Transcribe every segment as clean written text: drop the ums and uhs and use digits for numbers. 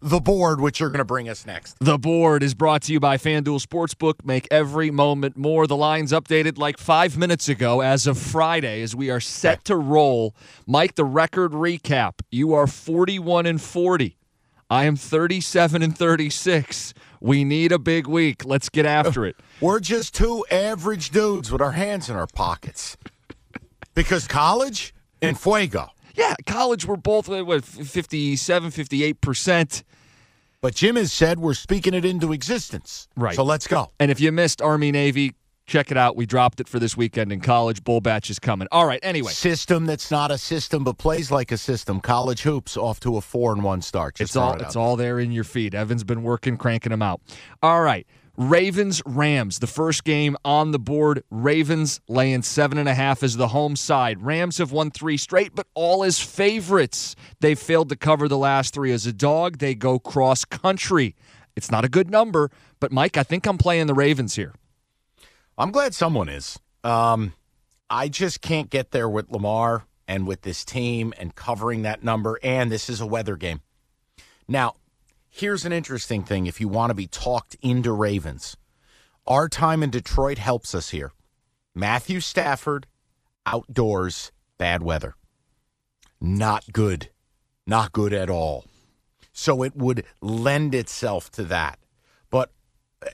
The Board, which you're going to bring us next. The Board is brought to you by FanDuel Sportsbook. Make every moment more. The lines updated like 5 minutes ago as of Friday as we are set to roll. Mike, the record recap. You are 41-40. I am 37-36. We need a big week. Let's get after it. We're just two average dudes with our hands in our pockets. Because college and fuego. Yeah, college, we're both, 57, 58%. But Jim has said we're speaking it into existence. Right. So let's go. And if you missed Army-Navy, check it out. We dropped it for this weekend in college. Bull Batch is coming. All right, anyway. System that's not a system but plays like a system. College hoops off to a 4-1 start. It's all there in your feed. Evan's been working, cranking them out. All right. Ravens, Rams, the first game on the board. Ravens laying 7.5 as the home side. Rams have won 3 straight, but all as favorites. They failed to cover the last 3 as a dog. They go cross country. It's not a good number, but Mike, I think I'm playing the Ravens here. I'm glad someone is. I just can't get there with Lamar and with this team and covering that number, and this is a weather game. Now, here's an interesting thing if you want to be talked into Ravens. Our time in Detroit helps us here. Matthew Stafford, outdoors, bad weather. Not good. Not good at all. So it would lend itself to that. But,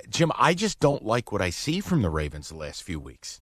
Jim, I just don't like what I see from the Ravens the last few weeks.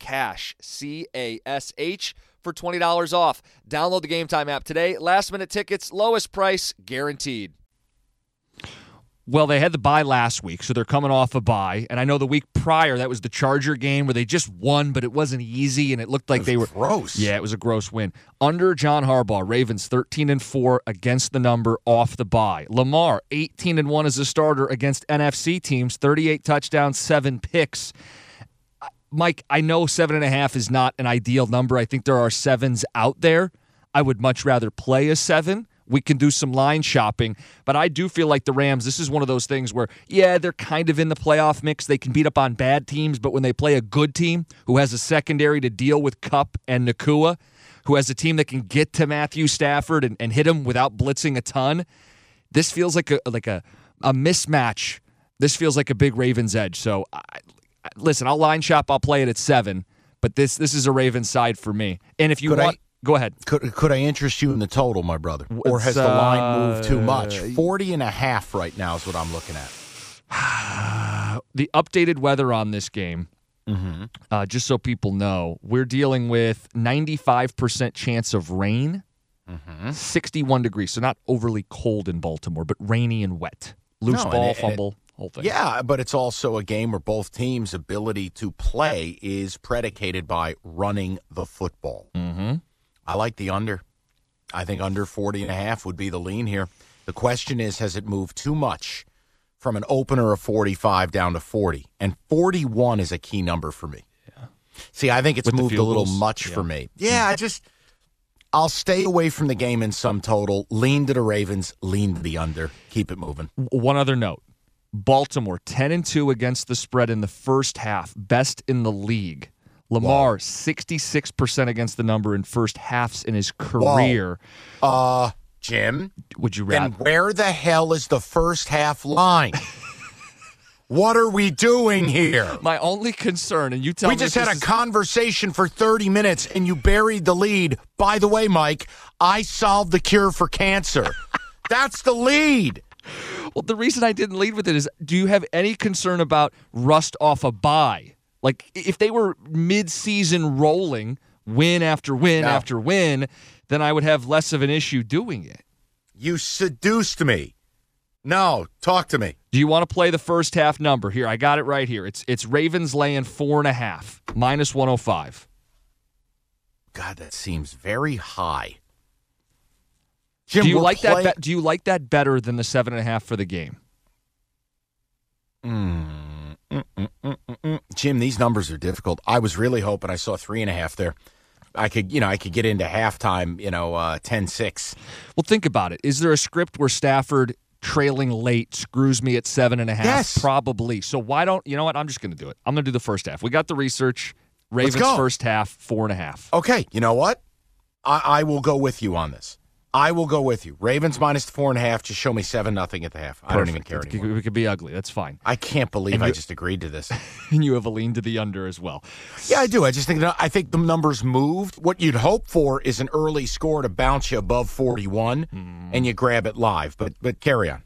CASH, C-A-S-H, for $20 off. Download the Game Time app today. Last-minute tickets, lowest price, guaranteed. Well, they had the bye last week, so they're coming off a bye. And I know the week prior, that was the Charger game where they just won, but it wasn't easy, and it looked like they were gross. Yeah, it was a gross win. Under John Harbaugh, Ravens 13-4 against the number off the bye. Lamar, 18-1 as a starter against NFC teams, 38 touchdowns, 7 picks. Mike, I know 7.5 is not an ideal number. I think there are 7s out there. I would much rather play a 7. We can do some line shopping, but I do feel like the Rams, this is one of those things where, yeah, they're kind of in the playoff mix. They can beat up on bad teams, but when they play a good team who has a secondary to deal with Kupp and Nacua, who has a team that can get to Matthew Stafford and hit him without blitzing a ton, this feels like a mismatch. This feels like a big Ravens edge. So Listen, I'll line shop. I'll play it at 7, but this is a Ravens side for me. And if you go ahead. Could I interest you in the total, my brother? Or has the line moved too much? 40.5 right now is what I'm looking at. The updated weather on this game, just so people know, we're dealing with 95% chance of rain, 61 degrees. So not overly cold in Baltimore, but rainy and wet. Loose ball, fumble. whole thing. Yeah, but it's also a game where both teams' ability to play is predicated by running the football. Mm-hmm. I like the under. I think under 40.5 would be the lean here. The question is, has it moved too much from an opener of 45 down to 40? And 41 is a key number for me. Yeah. See, I think it's moved a little much for me. Yeah, I'll stay away from the game in sum total. Lean to the Ravens, lean to the under. Keep it moving. One other note. Baltimore, 10-2 against the spread in the first half, best in the league. Lamar, 66% against the number in first halves in his career. Jim, would you rather? Then where the hell is the first half line? What are we doing here? My only concern, and you tell me. We just had a conversation for 30 minutes, and you buried the lead. By the way, Mike, I solved the cure for cancer. That's the lead. Well, the reason I didn't lead with it is, do you have any concern about rust off a bye? Like, if they were mid-season rolling, win after win after win, then I would have less of an issue doing it. You seduced me. No, talk to me. Do you want to play the first half number? Here, I got it right here. It's Ravens laying 4.5, minus 105. God, that seems very high. Jim, do you like that better than the 7.5 for the game? Jim, these numbers are difficult. I was really hoping I saw 3.5 there. I could get into halftime, 10-6. Well, think about it. Is there a script where Stafford trailing late screws me at 7.5? Yes. Probably. So why don't, you know what? I'm just going to do it. I'm going to do the first half. We got the research. Ravens first half, 4.5. Okay. You know what? I will go with you on this. I will go with you. Ravens minus 4.5. Just show me 7-0 at the half. Perfect. I don't even care anymore. It could be ugly. That's fine. I can't believe I just agreed to this. And you have a lean to the under as well. Yeah, I do. I just think the numbers moved. What you'd hope for is an early score to bounce you above 41, and you grab it live. But carry on.